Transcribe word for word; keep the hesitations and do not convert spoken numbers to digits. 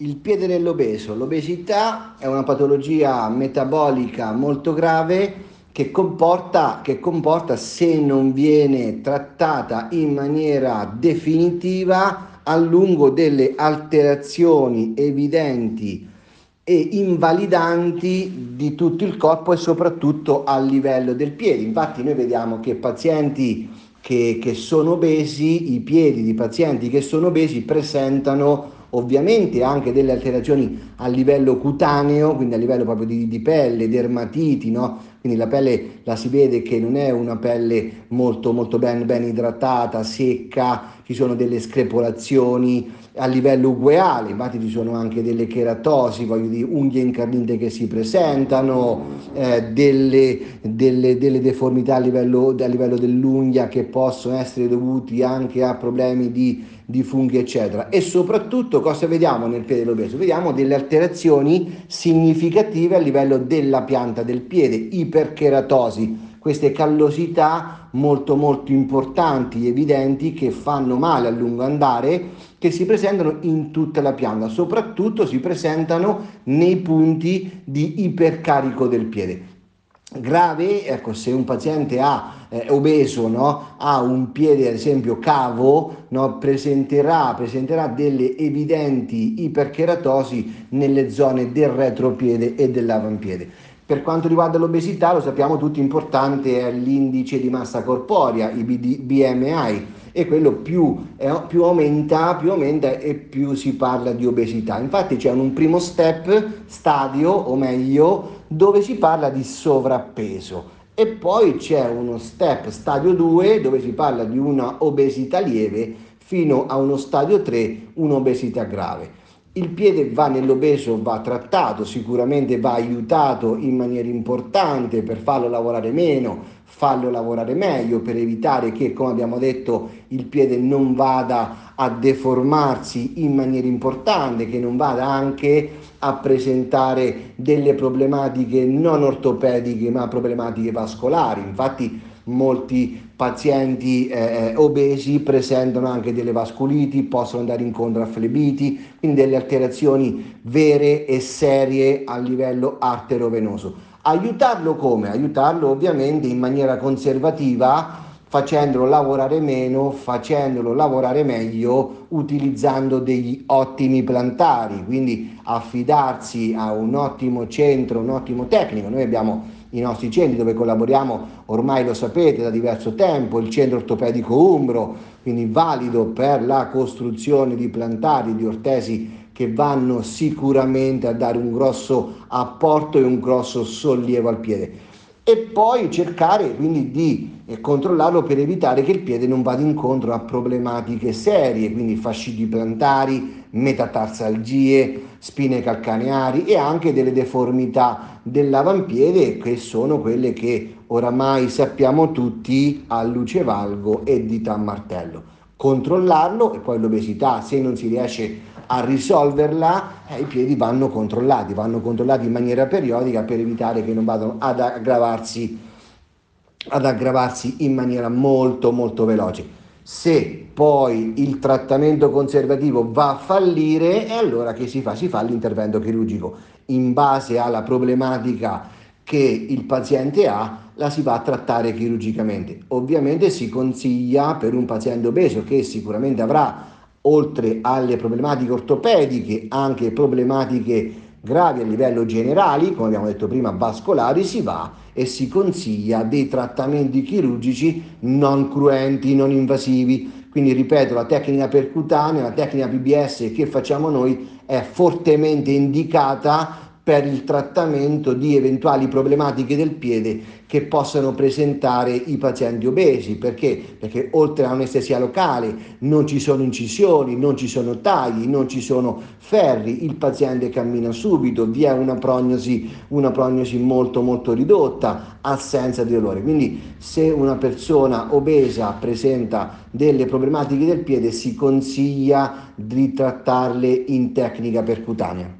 il piede dell'obeso. L'obesità è una patologia metabolica molto grave che comporta, che comporta, se non viene trattata in maniera definitiva, a lungo delle alterazioni evidenti e invalidanti di tutto il corpo e soprattutto a livello del piede. Infatti noi vediamo che pazienti che, che sono obesi, i piedi di pazienti che sono obesi presentano ovviamente anche delle alterazioni a livello cutaneo, quindi a livello proprio di, di pelle, dermatiti, no? Quindi la pelle la si vede che non è una pelle molto molto ben, ben idratata, secca, ci sono delle screpolazioni a livello uguale, infatti ci sono anche delle cheratosi, voglio dire, unghie incarnite che si presentano, eh, delle, delle, delle deformità a livello, a livello dell'unghia che possono essere dovuti anche a problemi di, di funghi eccetera. E soprattutto cosa vediamo nel piede dell'obeso? Vediamo delle alterazioni significative a livello della pianta del piede, ipercheratosi, queste callosità molto molto importanti, evidenti, che fanno male a lungo andare, che si presentano in tutta la pianta, soprattutto si presentano nei punti di ipercarico del piede. Grave, ecco, se un paziente ha eh, obeso, no? ha un piede ad esempio cavo, no? presenterà, presenterà delle evidenti ipercheratosi nelle zone del retropiede e dell'avampiede. Per quanto riguarda l'obesità, lo sappiamo tutti, importante è l'indice di massa corporea, il B M I, e quello più, eh, più aumenta, più aumenta e più si parla di obesità. Infatti c'è un primo step, stadio o meglio, dove si parla di sovrappeso, e poi c'è uno step, stadio due, dove si parla di una obesità lieve, fino a uno stadio tre, un'obesità grave. Il piede va nell'obeso, va trattato, sicuramente va aiutato in maniera importante per farlo lavorare meno, farlo lavorare meglio, per evitare che, come abbiamo detto, il piede non vada a deformarsi in maniera importante, che non vada anche a presentare delle problematiche non ortopediche ma problematiche vascolari. Infatti molti pazienti eh, obesi presentano anche delle vascoliti, possono andare incontro a flebiti, quindi delle alterazioni vere e serie a livello arterovenoso. Aiutarlo come? Aiutarlo ovviamente in maniera conservativa, facendolo lavorare meno, facendolo lavorare meglio, utilizzando degli ottimi plantari, quindi affidarsi a un ottimo centro, un ottimo tecnico. Noi abbiamo i nostri centri dove collaboriamo, ormai lo sapete, da diverso tempo, il centro ortopedico Umbro, quindi valido per la costruzione di plantari, di ortesi che vanno sicuramente a dare un grosso apporto e un grosso sollievo al piede. E poi cercare quindi di controllarlo per evitare che il piede non vada incontro a problematiche serie, quindi fasciti plantari, metatarsalgie, spine calcaneari e anche delle deformità dell'avampiede, che sono quelle che oramai sappiamo tutti, alluce valgo e dita a martello. Controllarlo. E poi l'obesità, se non si riesce a risolverla, eh, i piedi vanno controllati, vanno controllati in maniera periodica per evitare che non vadano ad aggravarsi, ad aggravarsi in maniera molto molto veloce. Se poi il trattamento conservativo va a fallire, e allora che si fa? Si fa l'intervento chirurgico. In base alla problematica che il paziente ha, la si va a trattare chirurgicamente. Ovviamente si consiglia per un paziente obeso che sicuramente avrà, oltre alle problematiche ortopediche, anche problematiche gravi a livello generali, come abbiamo detto prima, vascolari, si va e si consiglia dei trattamenti chirurgici non cruenti, non invasivi. Quindi ripeto, la tecnica percutanea, la tecnica P B S che facciamo noi, è fortemente indicata per il trattamento di eventuali problematiche del piede che possano presentare i pazienti obesi. Perché? Perché oltre all'anestesia locale non ci sono incisioni, non ci sono tagli, non ci sono ferri, il paziente cammina subito, vi è una prognosi, una prognosi molto molto ridotta, assenza di dolore. Quindi se una persona obesa presenta delle problematiche del piede, si consiglia di trattarle in tecnica percutanea.